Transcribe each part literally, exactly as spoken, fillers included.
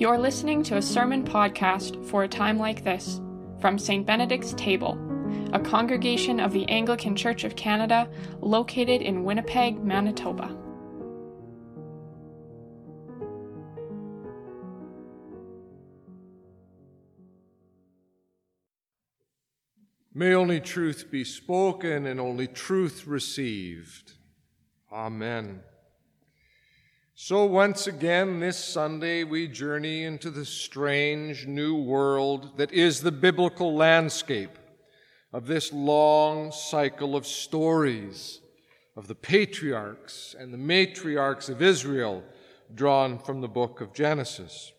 You're listening to a sermon podcast for a time like this, from Saint Benedict's Table, a congregation of the Anglican Church of Canada located in Winnipeg, Manitoba. May only truth be spoken and only truth received. Amen. So once again this Sunday we journey into the strange new world that is the biblical landscape of this long cycle of stories of the patriarchs and the matriarchs of Israel drawn from the book of Genesis.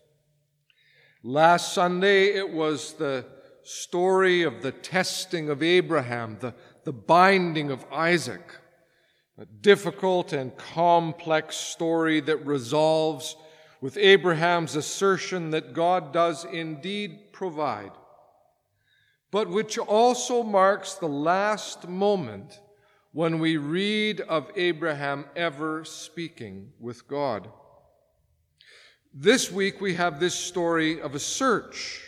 Last Sunday it was the story of the testing of Abraham, the, the binding of Isaac. A difficult and complex story that resolves with Abraham's assertion that God does indeed provide, but which also marks the last moment when we read of Abraham ever speaking with God. This week we have this story of a search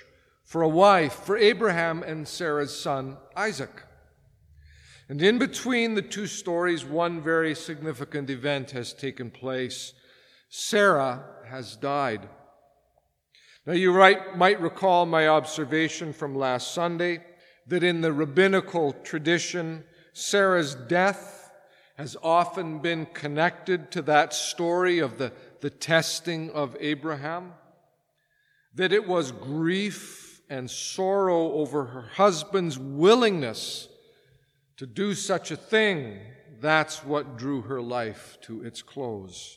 for a wife for Abraham and Sarah's son Isaac. And in between the two stories, one very significant event has taken place. Sarah has died. Now, you right, might recall my observation from last Sunday that in the rabbinical tradition, Sarah's death has often been connected to that story of the, the testing of Abraham, that it was grief and sorrow over her husband's willingness to do such a thing, that's what drew her life to its close.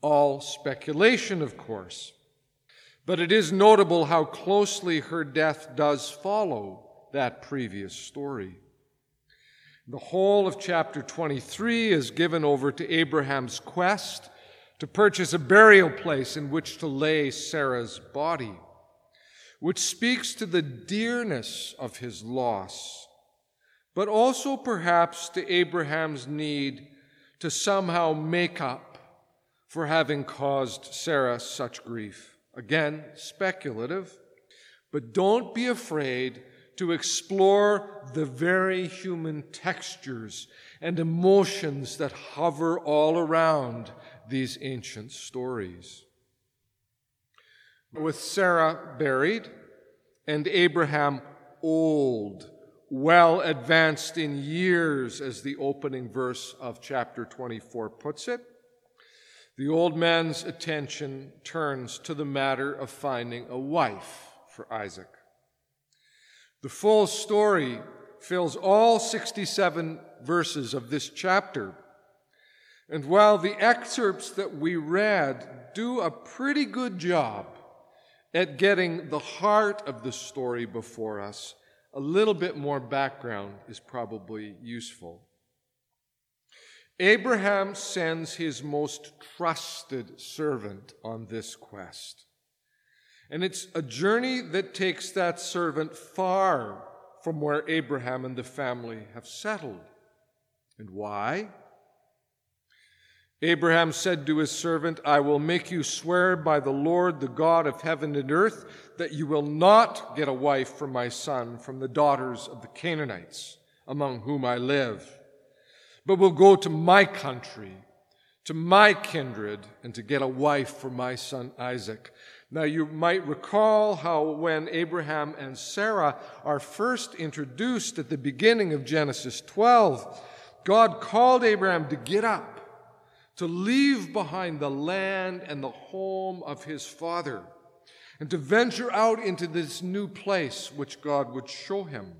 All speculation, of course. But it is notable how closely her death does follow that previous story. The whole of chapter twenty-three is given over to Abraham's quest to purchase a burial place in which to lay Sarah's body, which speaks to the dearness of his loss, but also perhaps to Abraham's need to somehow make up for having caused Sarah such grief. Again, speculative, but don't be afraid to explore the very human textures and emotions that hover all around these ancient stories. With Sarah buried and Abraham old, well advanced in years, as the opening verse of chapter twenty-four puts it, the old man's attention turns to the matter of finding a wife for Isaac. The full story fills all sixty-seven verses of this chapter, and while the excerpts that we read do a pretty good job at getting the heart of the story before us, a little bit more background is probably useful. Abraham sends his most trusted servant on this quest. And it's a journey that takes that servant far from where Abraham and the family have settled. And why? Abraham said to his servant, "I will make you swear by the Lord, the God of heaven and earth, that you will not get a wife for my son from the daughters of the Canaanites, among whom I live, but will go to my country, to my kindred, and to get a wife for my son Isaac." Now you might recall how when Abraham and Sarah are first introduced at the beginning of Genesis twelve, God called Abraham to get up, to leave behind the land and the home of his father, and to venture out into this new place which God would show him.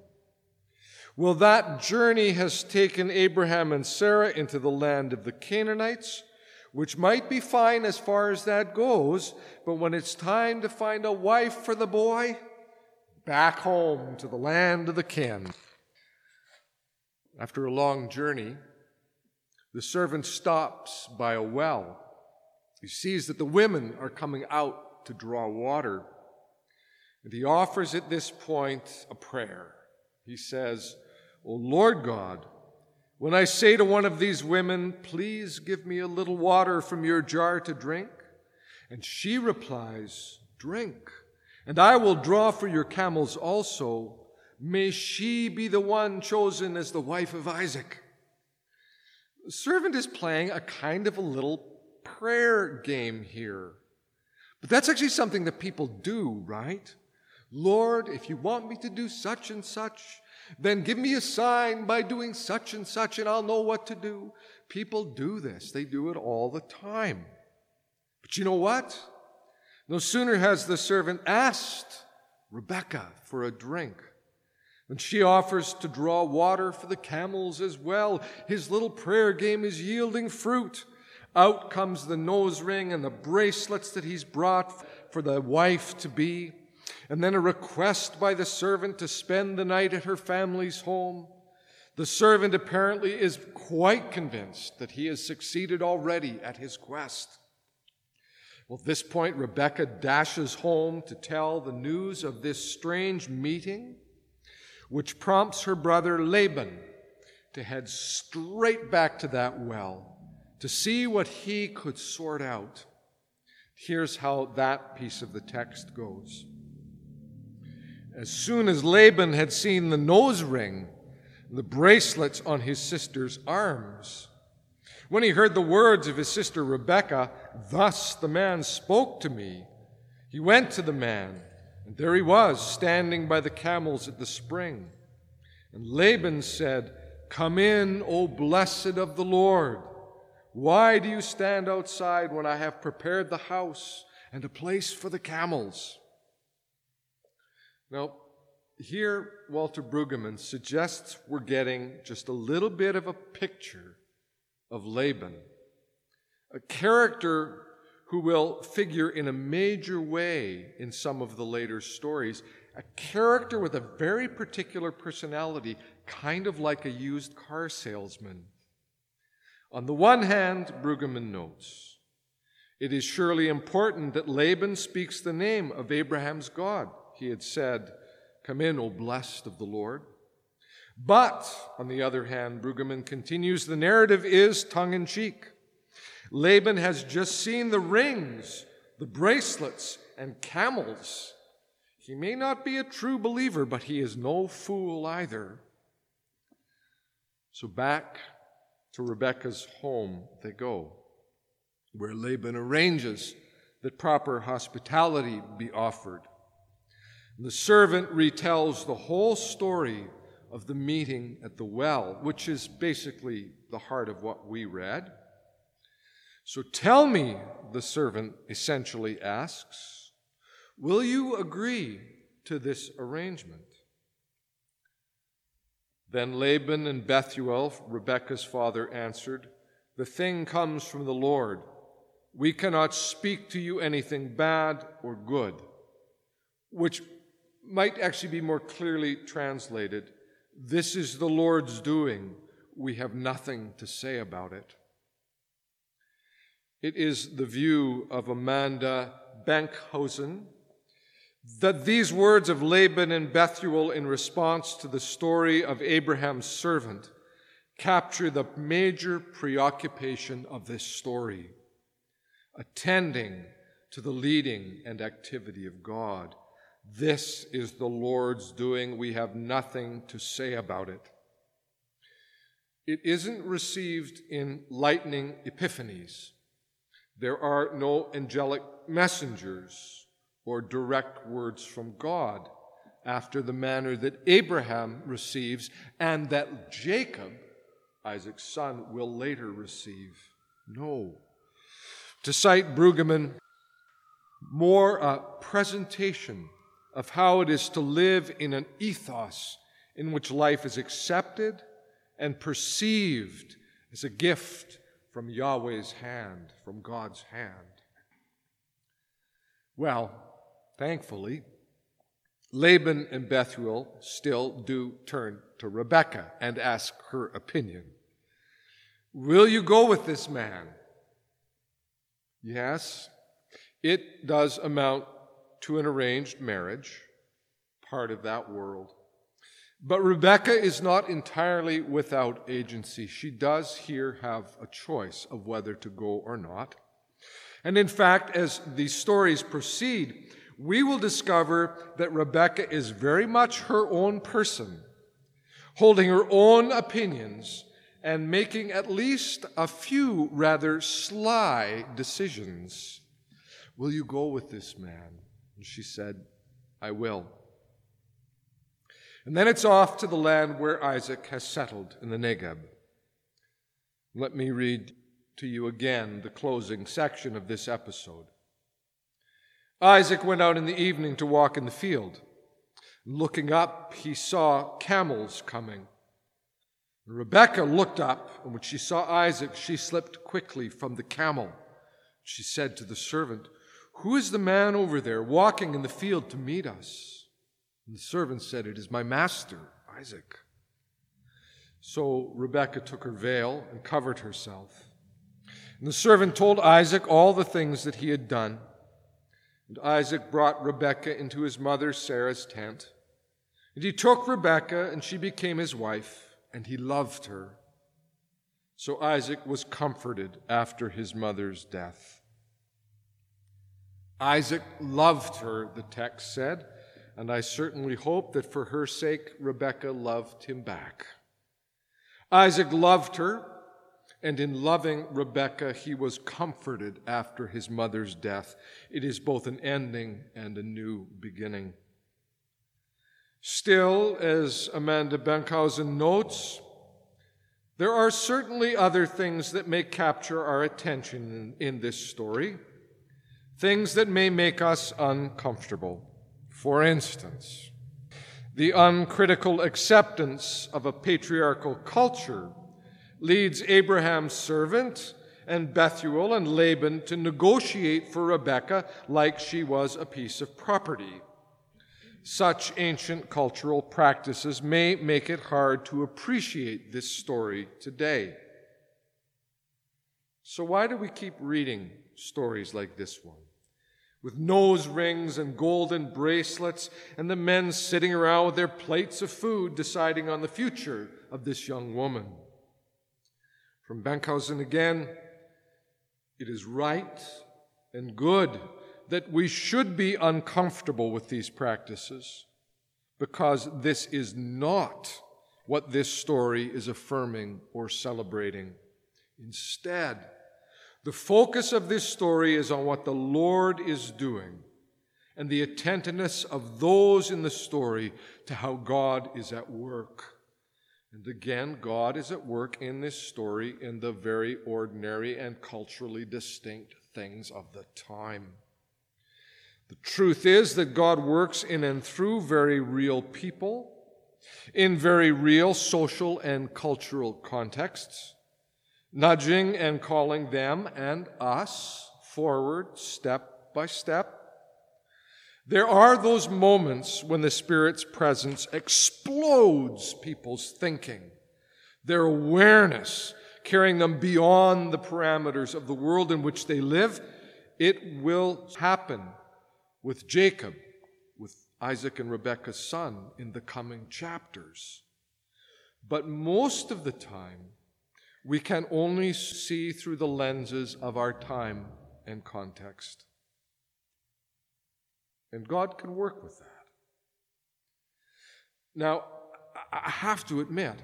Well, that journey has taken Abraham and Sarah into the land of the Canaanites, which might be fine as far as that goes, but when it's time to find a wife for the boy, back home to the land of the Can. After a long journey, the servant stops by a well. He sees that the women are coming out to draw water. And he offers at this point a prayer. He says, "O Lord God, when I say to one of these women, 'Please give me a little water from your jar to drink,' and she replies, drink, and I will draw for your camels also. May she be the one chosen as the wife of Isaac." The servant is playing a kind of a little prayer game here. But that's actually something that people do, right? Lord, if you want me to do such and such, then give me a sign by doing such and such, and I'll know what to do. People do this. They do it all the time. But you know what? No sooner has the servant asked Rebekah for a drink than she offers to draw water for the camels as well. His little prayer game is yielding fruit. Out comes the nose ring and the bracelets that he's brought for the wife to be, and then a request by the servant to spend the night at her family's home. The servant apparently is quite convinced that he has succeeded already at his quest. Well, at this point, Rebekah dashes home to tell the news of this strange meeting, which prompts her brother Laban to head straight back to that well to see what he could sort out. Here's how that piece of the text goes. As soon as Laban had seen the nose ring, the bracelets on his sister's arms, when he heard the words of his sister Rebekah, "Thus the man spoke to me," he went to the man, and there he was, standing by the camels at the spring. And Laban said, "Come in, O blessed of the Lord. Why do you stand outside when I have prepared the house and a place for the camels?" Now, here Walter Brueggemann suggests we're getting just a little bit of a picture of Laban, a character who will figure in a major way in some of the later stories, a character with a very particular personality, kind of like a used car salesman. On the one hand, Brueggemann notes, it is surely important that Laban speaks the name of Abraham's God. He had said, "Come in, O blessed of the Lord." But, on the other hand, Brueggemann continues, the narrative is tongue-in-cheek. Laban has just seen the rings, the bracelets, and camels. He may not be a true believer, but he is no fool either. So back to Rebekah's home they go, where Laban arranges that proper hospitality be offered. The servant retells the whole story of the meeting at the well, which is basically the heart of what we read. "So tell me," the servant essentially asks, "will you agree to this arrangement?" Then Laban and Bethuel, Rebekah's father, answered, "The thing comes from the Lord. We cannot speak to you anything bad or good," which might actually be more clearly translated, "This is the Lord's doing. We have nothing to say about it." It is the view of Amanda Benckhausen that these words of Laban and Bethuel in response to the story of Abraham's servant capture the major preoccupation of this story, attending to the leading and activity of God. This is the Lord's doing. We have nothing to say about it. It isn't received in lightning epiphanies. There are no angelic messengers or direct words from God after the manner that Abraham receives and that Jacob, Isaac's son, will later receive. No. To cite Brueggemann, more a presentation of how it is to live in an ethos in which life is accepted and perceived as a gift from Yahweh's hand, from God's hand. Well, thankfully, Laban and Bethuel still do turn to Rebekah and ask her opinion. "Will you go with this man?" Yes, it does amount to an arranged marriage, part of that world. But Rebekah is not entirely without agency. She does here have a choice of whether to go or not. And in fact, as these stories proceed, we will discover that Rebekah is very much her own person, holding her own opinions and making at least a few rather sly decisions. Will you go with this man? And she said, I will. And then it's off to the land where Isaac has settled in the Negev. Let me read to you again the closing section of this episode. Isaac went out in the evening to walk in the field. Looking up, he saw camels coming. Rebekah looked up, and when she saw Isaac, she slipped quickly from the camel. She said to the servant, Who is the man over there walking in the field to meet us? And the servant said, It is my master, Isaac. So Rebekah took her veil and covered herself. And the servant told Isaac all the things that he had done. And Isaac brought Rebekah into his mother Sarah's tent. And he took Rebekah, and she became his wife. And he loved her. So Isaac was comforted after his mother's death. Isaac loved her, the text said, and I certainly hope that for her sake Rebekah loved him back. Isaac loved her, and in loving Rebekah he was comforted after his mother's death. It is both an ending and a new beginning. Still, as Amanda Benckhausen notes, there are certainly other things that may capture our attention in, in this story, things that may make us uncomfortable. For instance, the uncritical acceptance of a patriarchal culture leads Abraham's servant and Bethuel and Laban to negotiate for Rebekah like she was a piece of property. Such ancient cultural practices may make it hard to appreciate this story today. So why do we keep reading stories like this one, with nose rings and golden bracelets and the men sitting around with their plates of food deciding on the future of this young woman? From Benkhausen again, it is right and good that we should be uncomfortable with these practices because this is not what this story is affirming or celebrating. Instead, the focus of this story is on what the Lord is doing and the attentiveness of those in the story to how God is at work. And again, God is at work in this story in the very ordinary and culturally distinct things of the time. The truth is that God works in and through very real people, in very real social and cultural contexts, nudging and calling them and us forward step by step. There are those moments when the Spirit's presence explodes people's thinking, their awareness, carrying them beyond the parameters of the world in which they live. It will happen with Jacob, with Isaac and Rebekah's son in the coming chapters. But most of the time, we can only see through the lenses of our time and context. And God can work with that. Now, I have to admit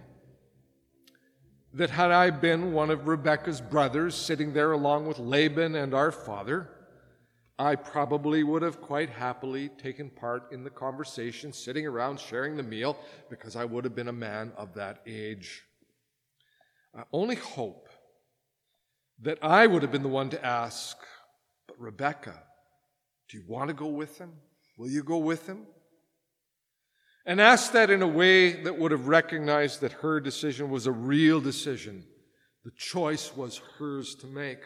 that had I been one of Rebekah's brothers sitting there along with Laban and our father, I probably would have quite happily taken part in the conversation, sitting around sharing the meal, because I would have been a man of that age. I only hope that I would have been the one to ask, but Rebekah, do you want to go with him? Will you go with him? And ask that in a way that would have recognized that her decision was a real decision. The choice was hers to make.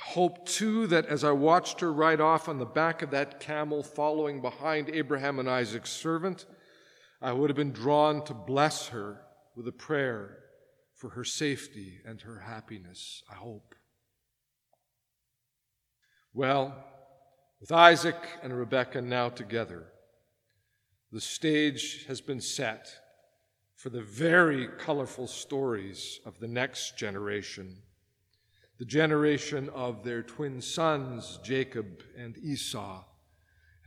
Hope, too, that as I watched her ride off on the back of that camel following behind Abraham and Isaac's servant, I would have been drawn to bless her with a prayer for her safety and her happiness, I hope. Well, with Isaac and Rebekah now together, the stage has been set for the very colorful stories of the next generation. The generation of their twin sons, Jacob and Esau,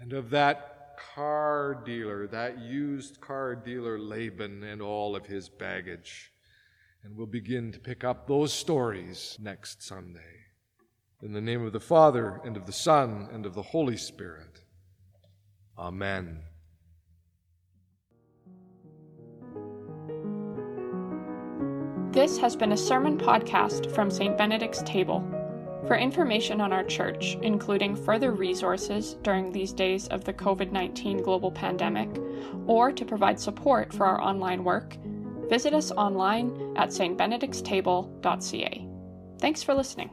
and of that car dealer, that used car dealer Laban, and all of his baggage. And we'll begin to pick up those stories next Sunday. In the name of the Father, and of the Son, and of the Holy Spirit. Amen. This has been a sermon podcast from Saint Benedict's Table. For information on our church, including further resources during these days of the covid nineteen global pandemic, or to provide support for our online work, visit us online at s t benedicts table dot c a. Thanks for listening.